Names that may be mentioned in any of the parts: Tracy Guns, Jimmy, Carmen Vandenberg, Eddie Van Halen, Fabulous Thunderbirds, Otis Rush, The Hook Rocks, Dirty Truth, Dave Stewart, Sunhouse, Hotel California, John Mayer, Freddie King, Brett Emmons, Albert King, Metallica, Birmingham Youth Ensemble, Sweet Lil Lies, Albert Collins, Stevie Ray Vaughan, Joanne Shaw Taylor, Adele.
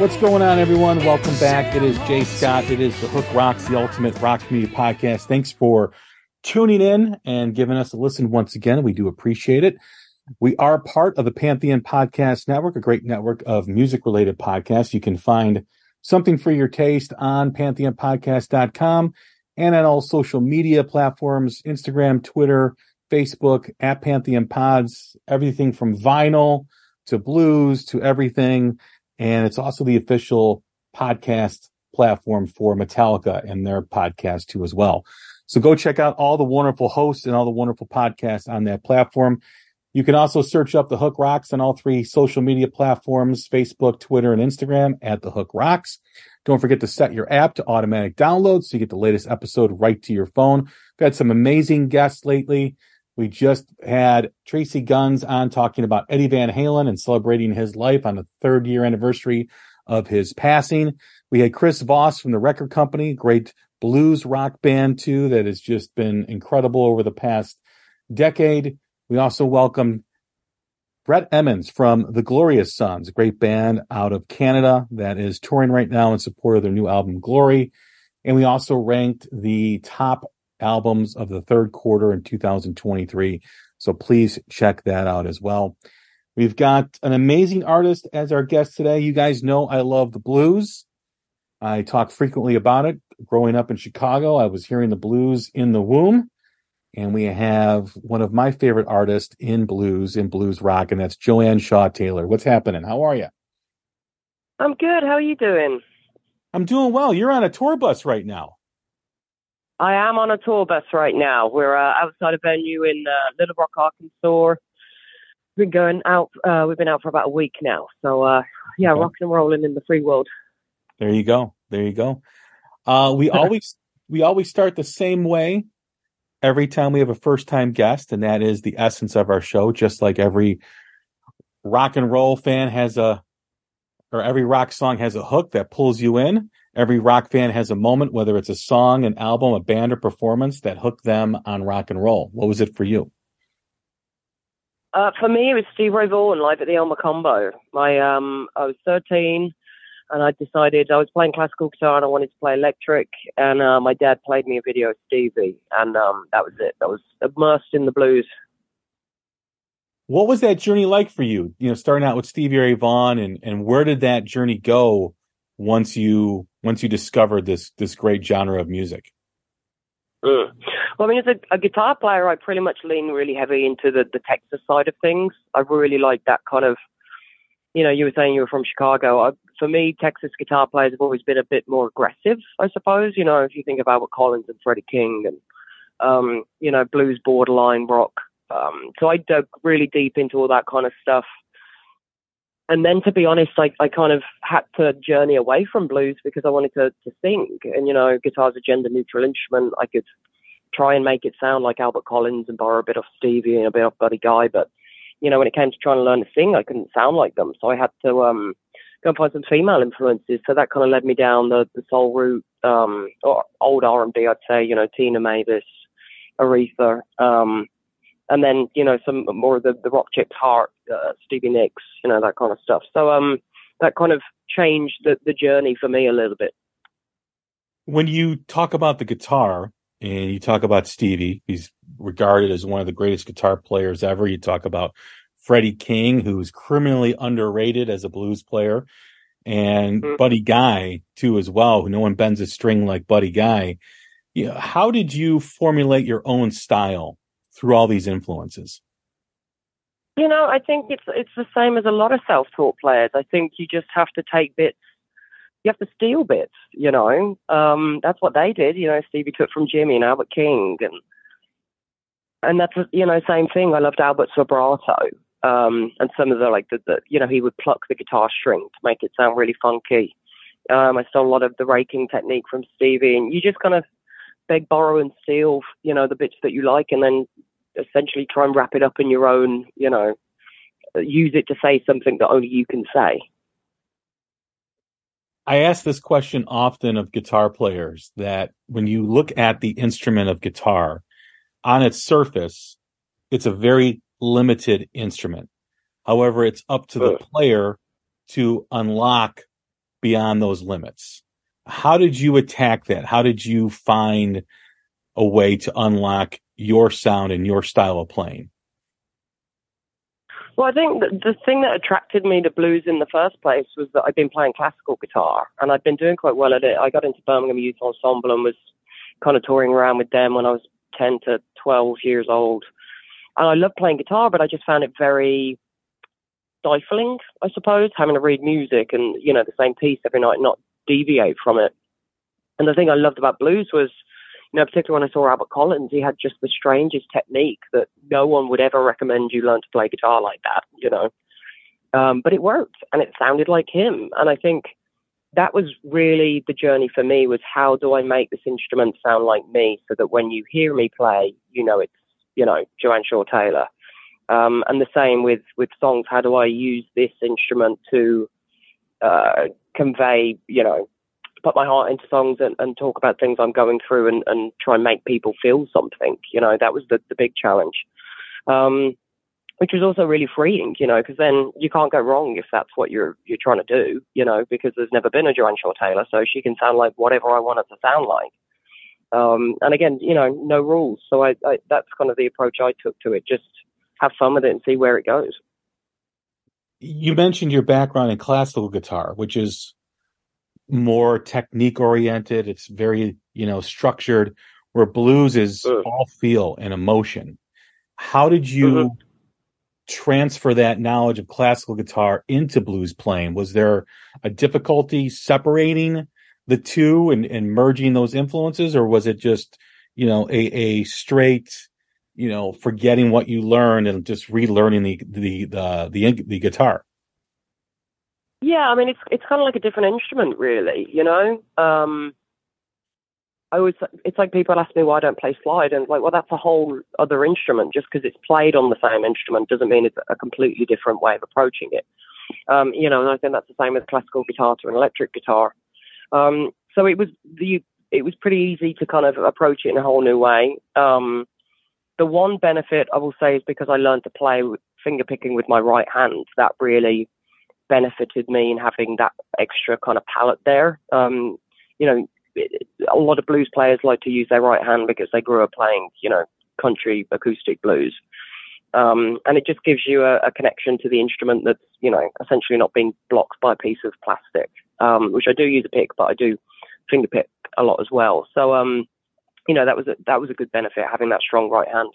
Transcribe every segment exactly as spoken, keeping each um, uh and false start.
What's going on, everyone? Welcome back. It is Jay Scott. It is The Hook Rocks, the ultimate rock community podcast. Thanks for tuning in and giving us a listen once again. We do appreciate it. We are part of the Pantheon Podcast Network, a great network of music-related podcasts. You can find something for your taste on pantheon podcast dot com and on all social media platforms, Instagram, Twitter, Facebook, at Pantheon Pods, everything from vinyl to blues to everything. And it's also the official podcast platform for Metallica and their podcast too as well. So go check out all the wonderful hosts and all the wonderful podcasts on that platform. You can also search up The Hook Rocks on all three social media platforms, Facebook, Twitter, and Instagram at The Hook Rocks. Don't forget to set your app to automatic download so you get the latest episode right to your phone. We've had some amazing guests lately. We just had Tracy Guns on talking about Eddie Van Halen and celebrating his life on the third year anniversary of his passing. We had Chris Voss from the Record Company, great blues rock band too, that has just been incredible over the past decade. We also welcomed Brett Emmons from the Glorious Sons, a great band out of Canada that is touring right now in support of their new album, Glory. And we also ranked the top albums of the third quarter in two thousand twenty-three. So please check that out as well. We've got an amazing artist as our guest today. You guys know I love the blues. I talk frequently about it. Growing up in Chicago, I was hearing the blues in the womb. And we have one of my favorite artists in blues, in blues rock, and that's Joanne Shaw Taylor. What's happening? How are you? I'm good. How are you doing? I'm doing well. You're on a tour bus right now. I am on a tour bus right now. We're uh, outside a venue in uh, Little Rock, Arkansas. We've been going out. Uh, we've been out for about a week now. So, uh, yeah, okay. Rocking and rolling in the free world. There you go. There you go. Uh, we always we always start the same way every time we have a first-time guest, and that is the essence of our show. Just like every rock and roll fan has a, or every rock song has a hook that pulls you in. Every rock fan has a moment, whether it's a song, an album, a band, or performance that hooked them on rock and roll. What was it for you? Uh, for me, it was Stevie Ray Vaughan live at the El Mocambo. My, um, I was thirteen, and I decided I was playing classical guitar and I wanted to play electric. And uh, my dad played me a video of Stevie, and um, that was it. I was immersed in the blues. What was that journey like for you? You know, starting out with Stevie Ray Vaughan, and and where did that journey go? Once you once you discovered this this great genre of music? Mm. Well, I mean, as a, a guitar player, I pretty much lean really heavy into the, the Texas side of things. I really like that kind of, you know, you were saying you were from Chicago. I, for me, Texas guitar players have always been a bit more aggressive, I suppose. You know, if you think of Albert Collins and Freddie King and, um, you know, blues, borderline rock. Um, so I dug really deep into all that kind of stuff. And then, to be honest, I, I kind of had to journey away from blues because I wanted to, to sing. And, you know, guitar's a gender-neutral instrument. I could try and make it sound like Albert Collins and borrow a bit off Stevie and a bit off Buddy Guy. But, you know, when it came to trying to learn to sing, I couldn't sound like them. So I had to um, go and find some female influences. So that kind of led me down the, the soul route, um, or old R and B, I'd say, you know, Tina Mavis, Aretha, um, and then, you know, some more of the, the rock-chipped heart, uh, Stevie Nicks, you know, that kind of stuff. So um, that kind of changed the, the journey for me a little bit. When you talk about the guitar and you talk about Stevie, he's regarded as one of the greatest guitar players ever. You talk about Freddie King, who is criminally underrated as a blues player, and mm-hmm. Buddy Guy, too, as well, who no one bends a string like Buddy Guy. You know, how did you formulate your own style through all these influences? You know, I think it's it's the same as a lot of self-taught players. I think you just have to take bits. You have to steal bits, you know. Um, that's what they did. You know, Stevie took from Jimmy and Albert King. And and that's, you know, same thing. I loved Albert's vibrato. Um, and some of the, like, the, the you know, he would pluck the guitar string to make it sound really funky. Um, I stole a lot of the raking technique from Stevie. And you just kind of beg, borrow, and steal, you know, the bits that you like, and then essentially try and wrap it up in your own, you know, use it to say something that only you can say. I ask this question often of guitar players, that when you look at the instrument of guitar, on its surface, it's a very limited instrument. However, it's up to the player to unlock beyond those limits. How did you attack that? How did you find a way to unlock your sound and your style of playing? Well, I think the thing that attracted me to blues in the first place was that I'd been playing classical guitar and I'd been doing quite well at it. I got into Birmingham Youth Ensemble and was kind of touring around with them when I was ten to twelve years old. And I loved playing guitar, but I just found it very stifling, I suppose, having to read music and, you know, the same piece every night, not deviate from it. And the thing I loved about blues was, you know, particularly when I saw Albert Collins, he had just the strangest technique that no one would ever recommend you learn to play guitar like that, you know. Um, but it worked and it sounded like him. And I think that was really the journey for me, was how do I make this instrument sound like me so that when you hear me play, you know, it's, you know, Joanne Shaw Taylor. Um, and the same with, with songs. How do I use this instrument to uh, convey, you know, put my heart into songs and, and talk about things I'm going through and, and try and make people feel something. You know, that was the, the big challenge, um, which was also really freeing, you know, because then you can't go wrong if that's what you're you're trying to do, you know, because there's never been a Joanne Shaw Taylor, so she can sound like whatever I want it to sound like. Um, and again, you know, no rules. So I, I that's kind of the approach I took to it. Just have fun with it and see where it goes. You mentioned your background in classical guitar, which is more technique oriented. It's very, you know, structured, where blues is mm. all feel and emotion. How did you mm-hmm. transfer that knowledge of classical guitar into blues playing? Was there a difficulty separating the two and, and merging those influences? Or was it just, you know, a, a straight, you know, forgetting what you learned and just relearning the, the, the, the, the guitar? Yeah. I mean, it's, it's kind of like a different instrument really, you know? Um, I always, it's like people ask me why I don't play slide, and like, well, that's a whole other instrument. Just because it's played on the same instrument doesn't mean it's a completely different way of approaching it. Um, you know, and I think that's the same with classical guitar to an electric guitar. Um, so it was the, it was pretty easy to kind of approach it in a whole new way. Um, The one benefit I will say is because I learned to play finger picking with my right hand. That really benefited me in having that extra kind of palette there. Um, you know, a lot of blues players like to use their right hand because they grew up playing, you know, country acoustic blues. Um, and it just gives you a, a connection to the instrument that's, you know, essentially not being blocked by a piece of plastic, um, which I do use a pick, but I do finger pick a lot as well. So um, you know, that was a, that was a good benefit, having that strong right hand.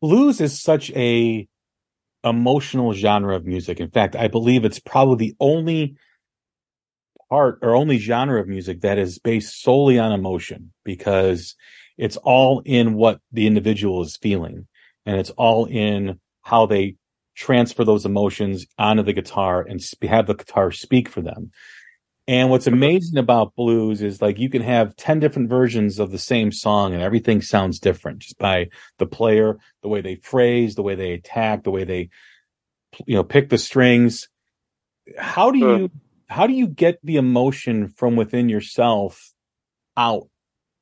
Blues is such a emotional genre of music. In fact, I believe it's probably the only part or only genre of music that is based solely on emotion, because it's all in what the individual is feeling, and it's all in how they transfer those emotions onto the guitar and sp- have the guitar speak for them. And what's amazing about blues is, like, you can have ten different versions of the same song and everything sounds different just by the player, the way they phrase, the way they attack, the way they, you know, pick the strings. How do you, how do you get the emotion from within yourself out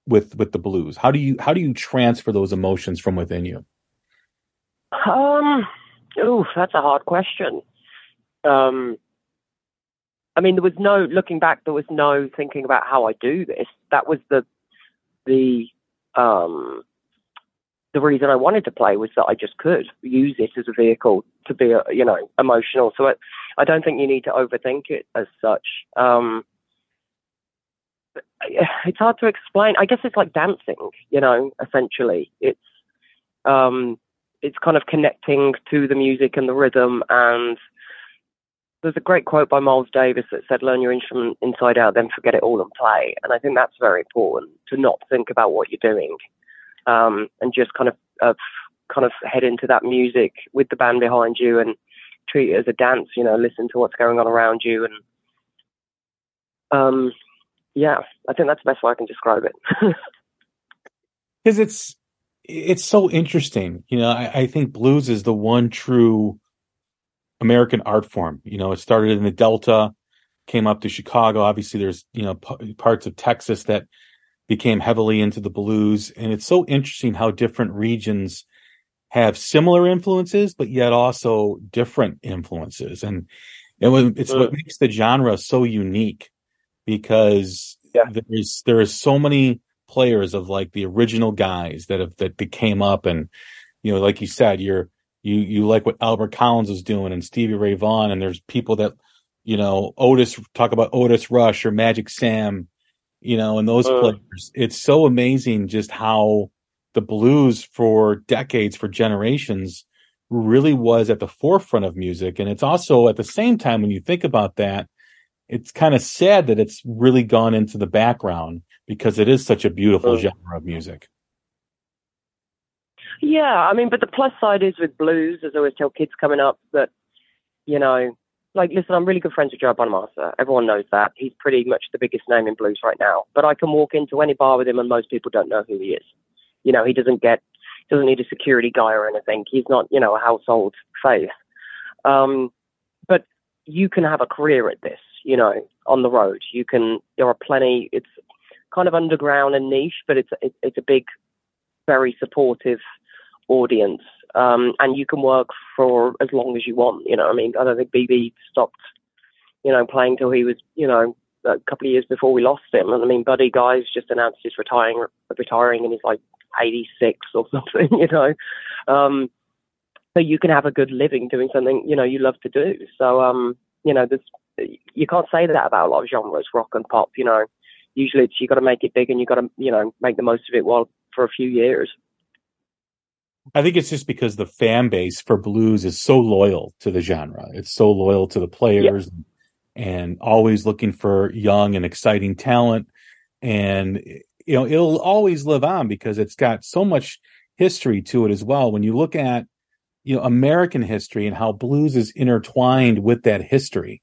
with, with the blues? How do you, how do you transfer those emotions from within you? Um, ooh, that's a hard question. Um, I mean, there was no, looking back, there was no thinking about how I do this. That was the the um, the reason I wanted to play, was that I just could use it as a vehicle to be, you know, emotional. So I, I don't think you need to overthink it as such. Um, it's hard to explain. I guess it's like dancing, you know, essentially. It's um, it's kind of connecting to the music and the rhythm. And there's a great quote by Miles Davis that said, learn your instrument inside out, then forget it all and play. And I think that's very important, to not think about what you're doing, um, and just kind of uh, kind of head into that music with the band behind you and treat it as a dance, you know, listen to what's going on around you. And um, yeah, I think that's the best way I can describe it. Because it's, it's so interesting. You know, I, I think blues is the one true American art form. You know, it started in the Delta, came up to Chicago. Obviously, there's, you know, p- parts of Texas that became heavily into the blues. And it's so interesting how different regions have similar influences, but yet also different influences. And it was, it's what makes the genre so unique, because yeah. there's there is so many players of, like, the original guys that have that, that came up. And, you know, like you said, you're You you like what Albert Collins was doing and Stevie Ray Vaughan, and there's people that, you know, Otis, talk about Otis Rush or Magic Sam, you know, and those uh, players. It's so amazing just how the blues for decades, for generations, really was at the forefront of music. And it's also, at the same time, when you think about that, it's kind of sad that it's really gone into the background, because it is such a beautiful uh, genre of music. Yeah, I mean, but the plus side is with blues, as I always tell kids coming up, that, you know, like, listen, I'm really good friends with Joe Bonamassa. Everyone knows that. He's pretty much the biggest name in blues right now. But I can walk into any bar with him and most people don't know who he is. You know, he doesn't get, doesn't need a security guy or anything. He's not, you know, a household face. Um, but you can have a career at this, you know, on the road. You can, there are plenty, it's kind of underground and niche, but it's it, it's a big, very supportive audience, um, and you can work for as long as you want. You know, I mean, I don't think B B stopped, you know, playing till he was, you know, a couple of years before we lost him. And I mean, Buddy Guy's just announced he's retiring, retiring, and he's like eighty-six or something. You know, um, so you can have a good living doing something, you know, you love to do. So, um, you know, this, you can't say that about a lot of genres, rock and pop. You know, usually it's, you got to make it big, and you got to, you know, make the most of it while for a few years. I think it's just because the fan base for blues is so loyal to the genre. It's so loyal to the players, yeah. and always looking for young and exciting talent. And, you know, it'll always live on because it's got so much history to it as well. When you look at, you know, American history and how blues is intertwined with that history,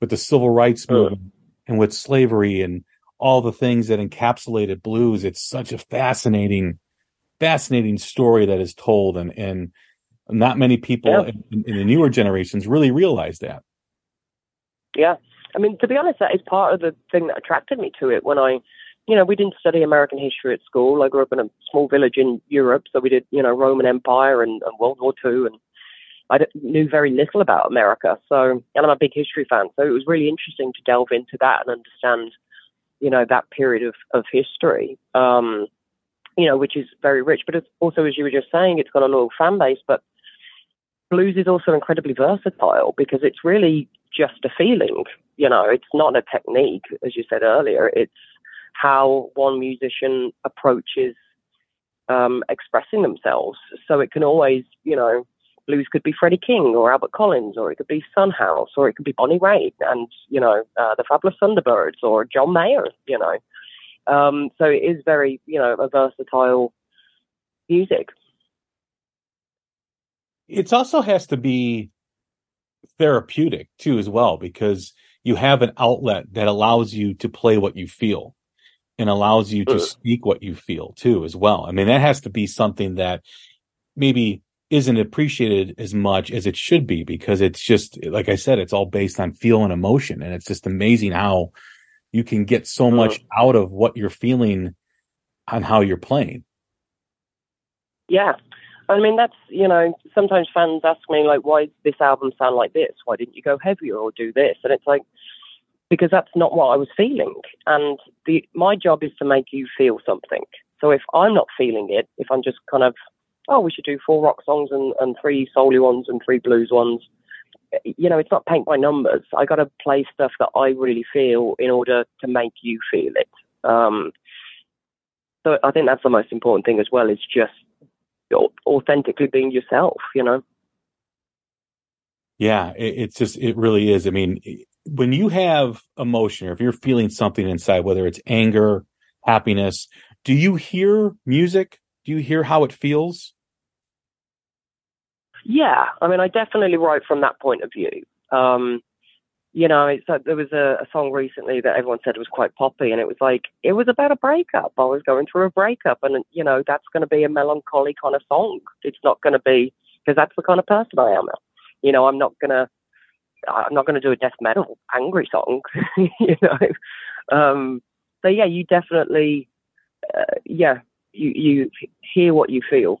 with the civil rights movement uh. and with slavery and all the things that encapsulated blues. It's such a fascinating, fascinating story that is told. And, and not many people yeah. in, in the newer generations really realize that. Yeah. I mean, to be honest, that is part of the thing that attracted me to it. When I, you know, we didn't study American history at school. I grew up in a small village in Europe. So we did, you know, Roman Empire and, and World War Two. And I knew very little about America. So, and I'm a big history fan. So it was really interesting to delve into that and understand, you know, that period of, of history, um, you know, which is very rich. But it's also, as you were just saying, it's got a loyal fan base. But blues is also incredibly versatile because it's really just a feeling. You know, it's not a technique, as you said earlier. It's how one musician approaches um, expressing themselves. So it can always, you know, blues could be Freddie King or Albert Collins, or it could be Sunhouse, or it could be Bonnie Raitt and, you know, uh, the Fabulous Thunderbirds or John Mayer, you know. Um, so it is very, you know, a versatile music. It also has to be therapeutic too, as well, because you have an outlet that allows you to play what you feel and allows you to mm. speak what you feel too, as well. I mean, that has to be something that maybe isn't appreciated as much as it should be, because it's just, like I said, it's all based on feel and emotion. And it's just amazing how you can get so mm. much out of what you're feeling on how you're playing. Yeah. I mean, that's, you know, sometimes fans ask me, like, why does this album sound like this? Why didn't you go heavier or do this? And it's like, because that's not what I was feeling. And the my job is to make you feel something. So if I'm not feeling it, if I'm just kind of, oh, we should do four rock songs and, and three soul-y ones and three blues ones, you know, it's not paint by numbers. I got to play stuff that I really feel in order to make you feel it. Um, so I think that's the most important thing as well, is just authentically being yourself, you know? Yeah, it, it's just, it really is. I mean, when you have emotion, or if you're feeling something inside, whether it's anger, happiness, do you hear music? Do you hear how it feels? Yeah, I mean, I definitely write from that point of view. Um, you know, it's like there was a, a song recently that everyone said was quite poppy, and it was like, it was about a breakup. I was going through a breakup, and, you know, that's going to be a melancholy kind of song. It's not going to be, because that's the kind of person I am. You know, I'm not going to, I'm not going to do a death metal angry song, you know. Um, so, yeah, you definitely, uh, yeah, you, you hear what you feel.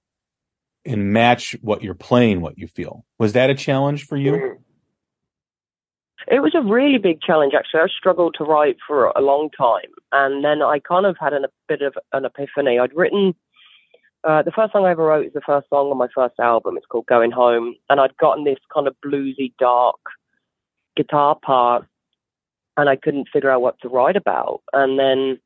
and match what you're playing, what you feel? Was that a challenge for you? It was a really big challenge, actually. I struggled to write for a long time. And then I kind of had an, a bit of an epiphany. I'd written, uh, the first song I ever wrote is the first song on my first album. It's called Going Home. And I'd gotten this kind of bluesy, dark guitar part, and I couldn't figure out what to write about. And then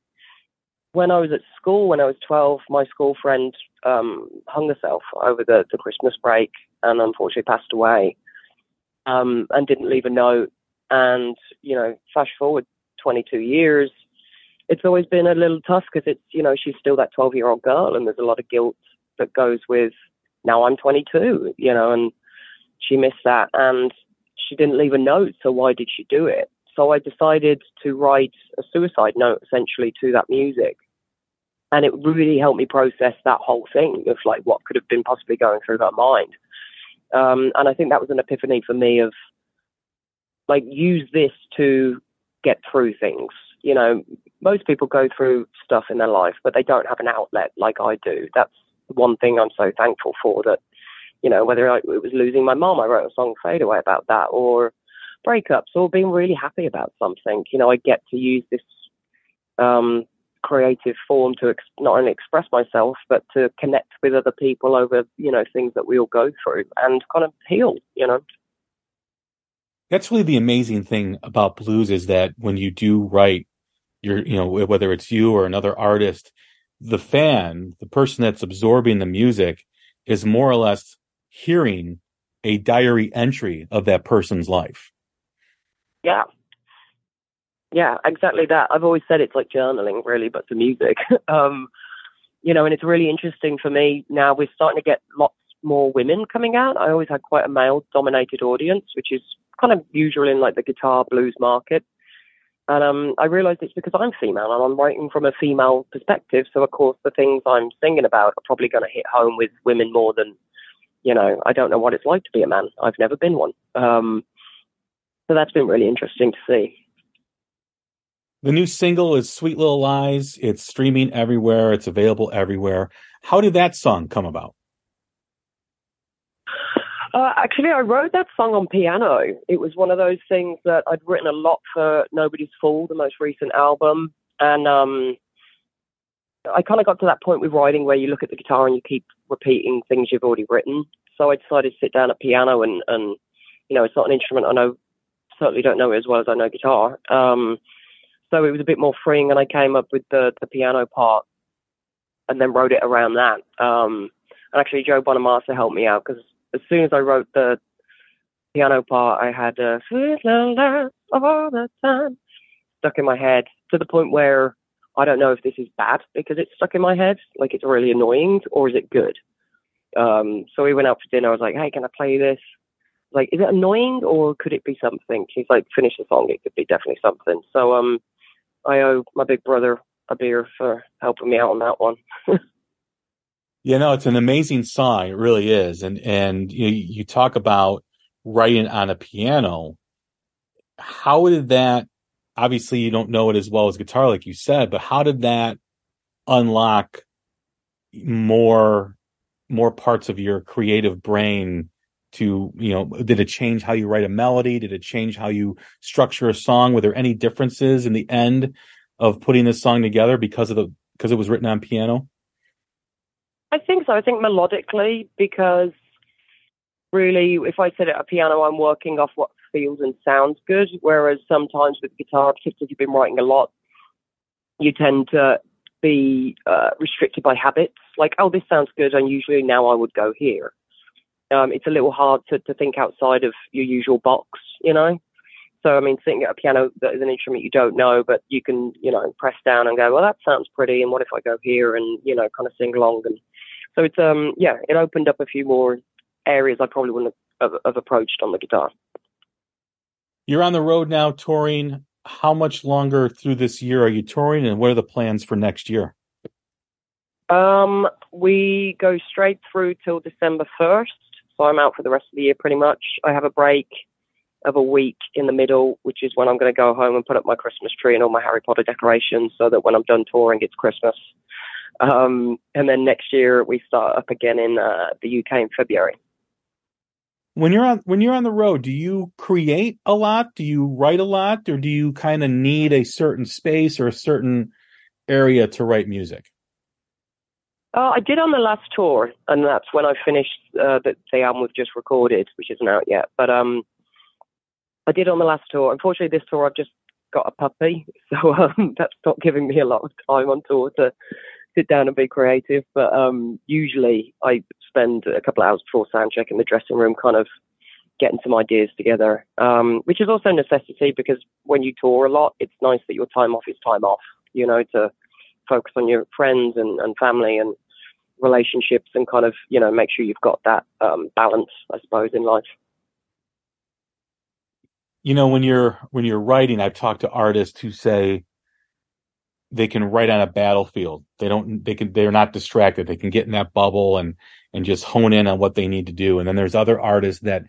when I was at school, when I was twelve, my school friend um, hung herself over the, the Christmas break and unfortunately passed away um, and didn't leave a note. And, you know, flash forward twenty-two years, it's always been a little tough because it's, you know, she's still that twelve-year-old girl, and there's a lot of guilt that goes with, now I'm twenty-two, you know, and she missed that. And she didn't leave a note, so why did she do it? So I decided to write a suicide note, essentially, to that music. And it really helped me process that whole thing of, like, what could have been possibly going through her mind. Um, and I think that was an epiphany for me of, like, use this to get through things. You know, most people go through stuff in their life, but they don't have an outlet like I do. That's one thing I'm so thankful for, that, you know, whether I, it was losing my mom, I wrote a song, Fade Away, about that, or breakups, or being really happy about something. You know, I get to use this um, creative form to ex- not only express myself, but to connect with other people over, you know, things that we all go through and kind of heal, you know. That's really the amazing thing about blues, is that when you do write, you're, you know, whether it's you or another artist, the fan, the person that's absorbing the music, is more or less hearing a diary entry of that person's life. Yeah. Yeah, exactly that. I've always said it's like journaling, really, but to music. um, you know, and it's really interesting for me now. We're starting to get lots more women coming out. I always had quite a male-dominated audience, which is kind of usual in, like, the guitar blues market. And um, I realized it's because I'm female and I'm writing from a female perspective. So, of course, the things I'm singing about are probably going to hit home with women more than, you know, I don't know what it's like to be a man. I've never been one. Um, So that's been really interesting to see. The new single is Sweet Lil Lies. It's streaming everywhere. It's available everywhere. How did that song come about? Uh, actually, I wrote that song on piano. It was one of those things that I'd written a lot for Nobody's Fool, the most recent album. And um, I kind of got to that point with writing where you look at the guitar and you keep repeating things you've already written. So I decided to sit down at piano and, and you know, it's not an instrument I know, certainly don't know it as well as I know guitar. Um, so it was a bit more freeing, and I came up with the, the piano part and then wrote it around that. Um, and actually, Joe Bonamassa helped me out, because as soon as I wrote the piano part, I had a sweet little lies all the time stuck in my head, to the point where I don't know if this is bad because it's stuck in my head, like it's really annoying, or is it good? Um, so we went out for dinner. I was like, hey, can I play this? Like, is it annoying or could it be something? She's like, finish the song. It could be definitely something. So um, I owe my big brother a beer for helping me out on that one. You know, it's an amazing song. It really is. And, and you, you talk about writing on a piano. How did that, obviously you don't know it as well as guitar, like you said, but how did that unlock more, more parts of your creative brain? To, you know, did it change how you write a melody? Did it change how you structure a song? Were there any differences in the end of putting this song together because of the because it was written on piano? I think so. I think melodically, because really, if I sit at a piano, I'm working off what feels and sounds good. Whereas sometimes with guitar, particularly if you've been writing a lot, you tend to be uh, restricted by habits. Like, oh, this sounds good, and usually now I would go here. Um, it's a little hard to, to think outside of your usual box, you know? So, I mean, sitting at a piano, that is an instrument you don't know, but you can, you know, press down and go, well, that sounds pretty, and what if I go here and, you know, kind of sing along? And so it's, um, yeah, it opened up a few more areas I probably wouldn't have, have, have approached on the guitar. You're on the road now touring. How much longer through this year are you touring, and what are the plans for next year? Um, we go straight through till December first. So I'm out for the rest of the year, pretty much. I have a break of a week in the middle, which is when I'm going to go home and put up my Christmas tree and all my Harry Potter decorations, so that when I'm done touring, it's Christmas. Um, and then next year we start up again in uh, the U K in February. When you're on when you're on the road, do you create a lot? Do you write a lot, or do you kind of need a certain space or a certain area to write music? Uh, I did on the last tour, and that's when I finished uh, the, the album we've just recorded, which isn't out yet. But um, I did on the last tour. Unfortunately, this tour I've just got a puppy, so um, that's not giving me a lot of time on tour to sit down and be creative. But um, usually I spend a couple of hours before soundcheck in the dressing room, kind of getting some ideas together, um, which is also a necessity because when you tour a lot, it's nice that your time off is time off, you know, to focus on your friends and, and family and relationships and kind of, you know, make sure you've got that um, balance, I suppose, in life. You know, when you're when you're writing, I've talked to artists who say they can write on a battlefield. They don't. They can. They're not distracted. They can get in that bubble and and just hone in on what they need to do. And then there's other artists that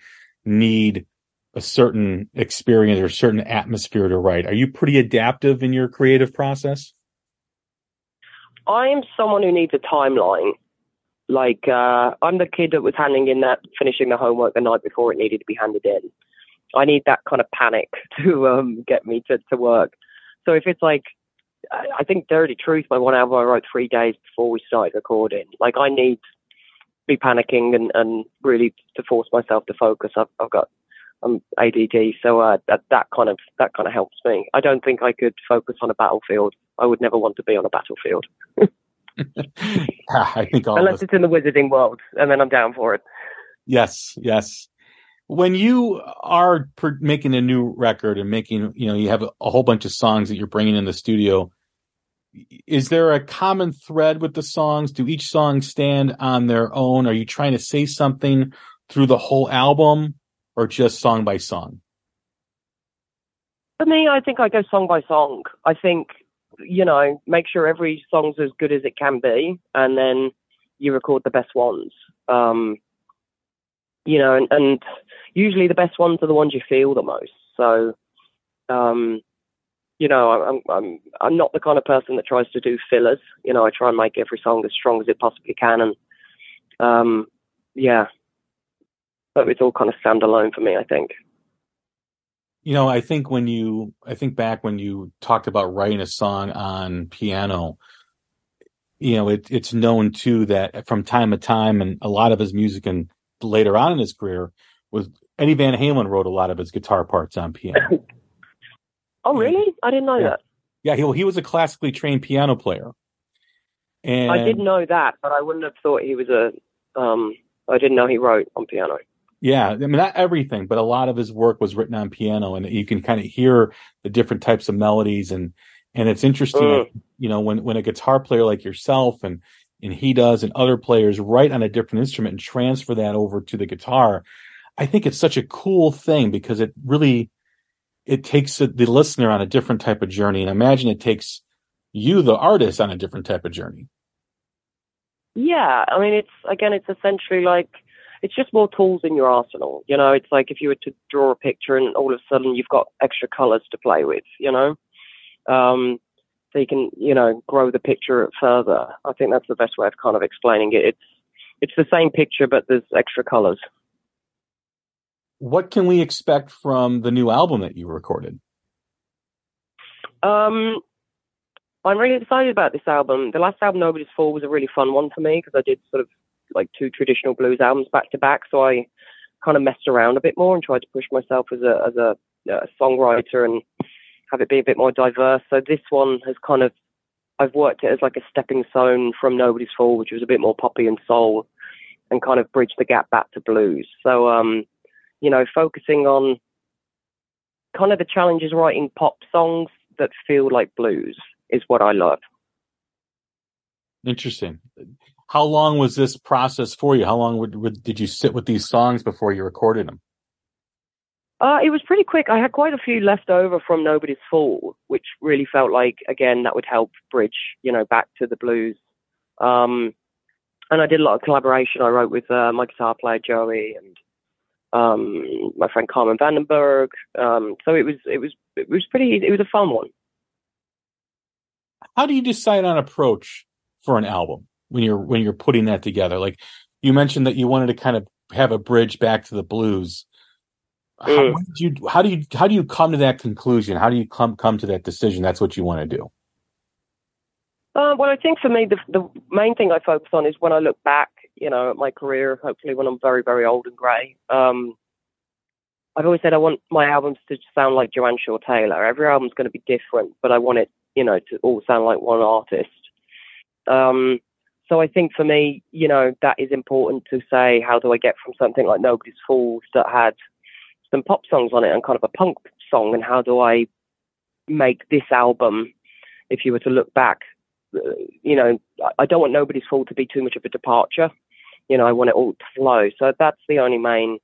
need a certain experience or certain atmosphere to write. Are you pretty adaptive in your creative process? I am someone who needs a timeline. Like uh, I'm the kid that was handing in that finishing the homework the night before it needed to be handed in. I need that kind of panic to um, get me to, to work. So if it's like, I think Dirty Truth, my one album I wrote three days before we started recording. Like I need to be panicking and, and really to force myself to focus. I've, I've got I'm A D D, so uh, that that kind of that kind of helps me. I don't think I could focus on a battlefield. I would never want to be on a battlefield. I think all unless it's in the wizarding world, and then I'm down for it. Yes, yes. When you are per- making a new record and making, you know, you have a, a whole bunch of songs that you're bringing in the studio, is there a common thread with the songs? Do each song stand on their own? Are you trying to say something through the whole album or just song by song? For me, I think I go song by song. I think, you know, make sure every song's as good as it can be, and then you record the best ones. Um, you know, and... and usually the best ones are the ones you feel the most. So, um, you know, I'm, I'm, I'm not the kind of person that tries to do fillers. You know, I try and make every song as strong as it possibly can. And, um, yeah, but it's all kind of standalone for me, I think. You know, I think when you, I think back when you talked about writing a song on piano, you know, it, it's known too that from time to time, and a lot of his music and later on in his career was, Eddie Van Halen wrote a lot of his guitar parts on piano. Oh, really? I didn't know yeah. that. Yeah, he, he was a classically trained piano player. And I did know that, but I wouldn't have thought he was a... Um, I didn't know he wrote on piano. Yeah, I mean, not everything, but a lot of his work was written on piano, and you can kind of hear the different types of melodies, and, and it's interesting, mm. you know, when, when a guitar player like yourself and, and he does and other players write on a different instrument and transfer that over to the guitar... I think it's such a cool thing because it really, it takes the listener on a different type of journey. And imagine it takes you, the artist, on a different type of journey. Yeah. I mean, it's, again, it's essentially like, it's just more tools in your arsenal. You know, it's like if you were to draw a picture and all of a sudden you've got extra colors to play with, you know, um, so you can, you know, grow the picture further. I think that's the best way of kind of explaining it. It's, it's the same picture, but there's extra colors. What can we expect from the new album that you recorded? Um, I'm really excited about this album. The last album, Nobody's Fool, was a really fun one for me because I did sort of like two traditional blues albums back to back. So I kind of messed around a bit more and tried to push myself as a, as a, a songwriter and have it be a bit more diverse. So this one has kind of, I've worked it as like a stepping stone from Nobody's Fool, which was a bit more poppy and soul, and kind of bridged the gap back to blues. So, um, you know, focusing on kind of the challenges writing pop songs that feel like blues is what I love. Interesting. How long was this process for you? How long would, would, did you sit with these songs before you recorded them? Uh, it was pretty quick. I had quite a few left over from Nobody's Fool, which really felt like, again, that would help bridge, you know, back to the blues. Um, and I did a lot of collaboration. I wrote with uh, my guitar player, Joey, and Um, my friend Carmen Vandenberg. Um, so it was, it was, it was pretty, it was a fun one. How do you decide on approach for an album when you're, when you're putting that together? Like you mentioned that you wanted to kind of have a bridge back to the blues. How, mm. what did you, how do you, how do you come to that conclusion? How do you come, come to that decision? That's what you want to do. Uh, well, I think for me, the, the main thing I focus on is when I look back, you know, at my career, hopefully when I'm very, very old and grey, um, I've always said I want my albums to sound like Joanne Shaw Taylor. Every album's going to be different, but I want it, you know, to all sound like one artist. Um, so I think for me, you know, that is important to say, how do I get from something like Nobody's Fool that had some pop songs on it and kind of a punk song, and how do I make this album, if you were to look back, you know, I don't want Nobody's Fool to be too much of a departure. You know, I want it all to flow. So that's the only main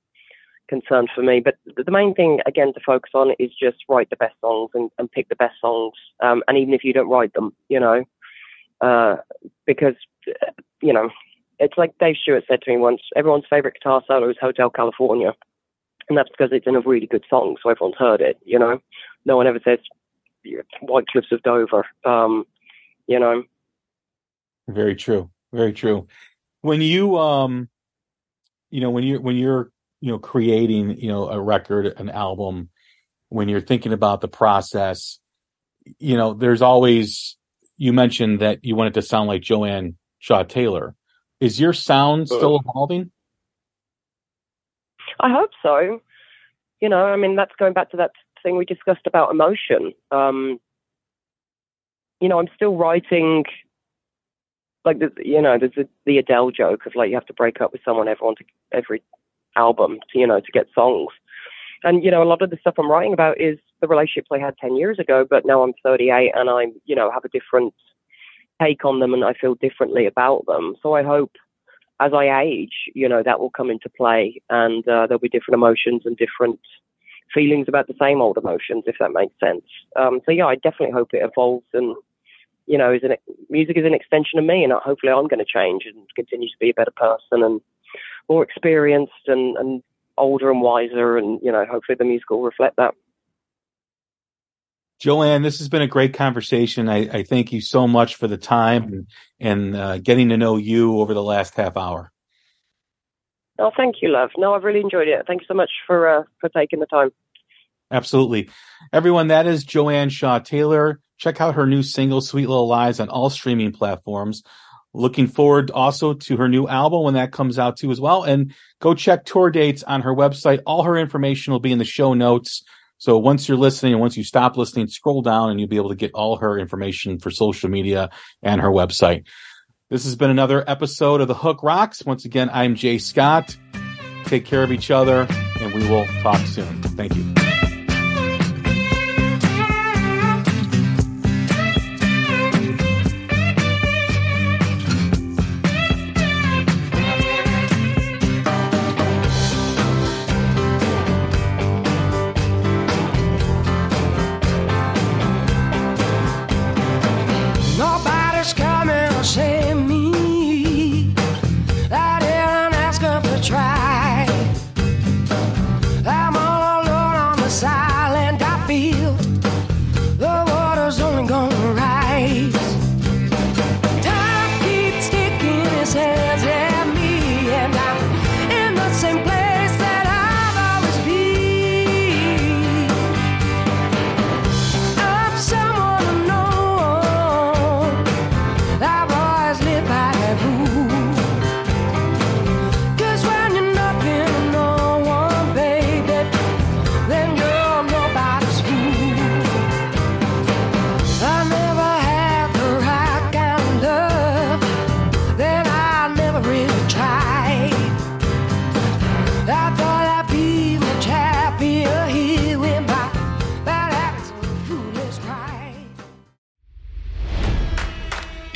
concern for me. But the main thing, again, to focus on is just write the best songs and, and pick the best songs. Um, and even if you don't write them, you know, uh, because, you know, it's like Dave Stewart said to me once, everyone's favorite guitar solo is Hotel California. And that's because it's in a really good song, so everyone's heard it, you know. No one ever says White Cliffs of Dover, um, you know. Very true. Very true. When you, um, you know, when you when you're, you know, creating, you know, a record, an album, when you're thinking about the process, you know, there's always, you mentioned that you want it to sound like Joanne Shaw Taylor. Is your sound still evolving? I hope so. You know, I mean, that's going back to that thing we discussed about emotion. Um, you know, I'm still writing. Like, you know, there's the, the Adele joke of, like, you have to break up with someone everyone to, every album, to, you know, to get songs. And, you know, a lot of the stuff I'm writing about is the relationships I had ten years ago, but now I'm thirty-eight and I, you know, have a different take on them and I feel differently about them. So I hope as I age, you know, that will come into play and uh, there'll be different emotions and different feelings about the same old emotions, if that makes sense. Um, so, yeah, I definitely hope it evolves and, you know, is an, music is an extension of me, and hopefully I'm going to change and continue to be a better person and more experienced and, and older and wiser. And, you know, hopefully the music will reflect that. Joanne, this has been a great conversation. I, I thank you so much for the time and, and uh, getting to know you over the last half hour. Oh, thank you, love. No, I've really enjoyed it. Thank you so much for uh, for taking the time. Absolutely. Everyone, that is Joanne Shaw Taylor. Check out her new single, Sweet Lil Lies, on all streaming platforms. Looking forward also to her new album when that comes out too as well. And go check tour dates on her website. All her information will be in the show notes. So once you're listening and once you stop listening, scroll down and you'll be able to get all her information for social media and her website. This has been another episode of The Hook Rocks. Once again, I'm Jay Scott. Take care of each other and we will talk soon. Thank you.